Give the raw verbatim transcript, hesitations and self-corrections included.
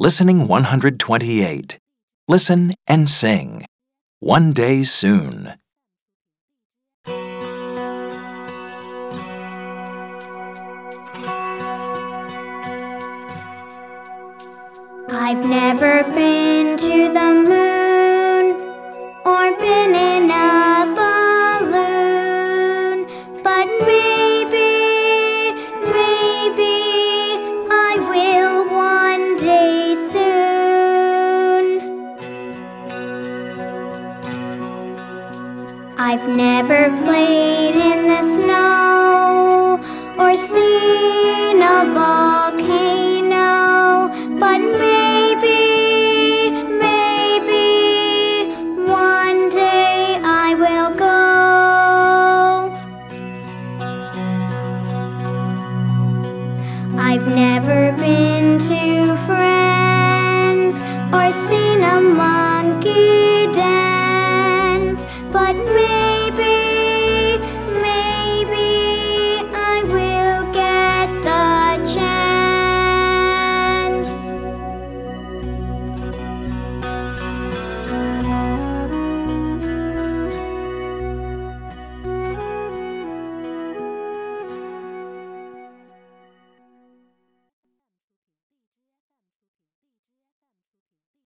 Listening one hundred twenty-eight. Listen and sing. One day soon. I've never been to the moon or been in a balloon, but maybe, maybe I will one day soon. I've never played in the snow or seen a ball.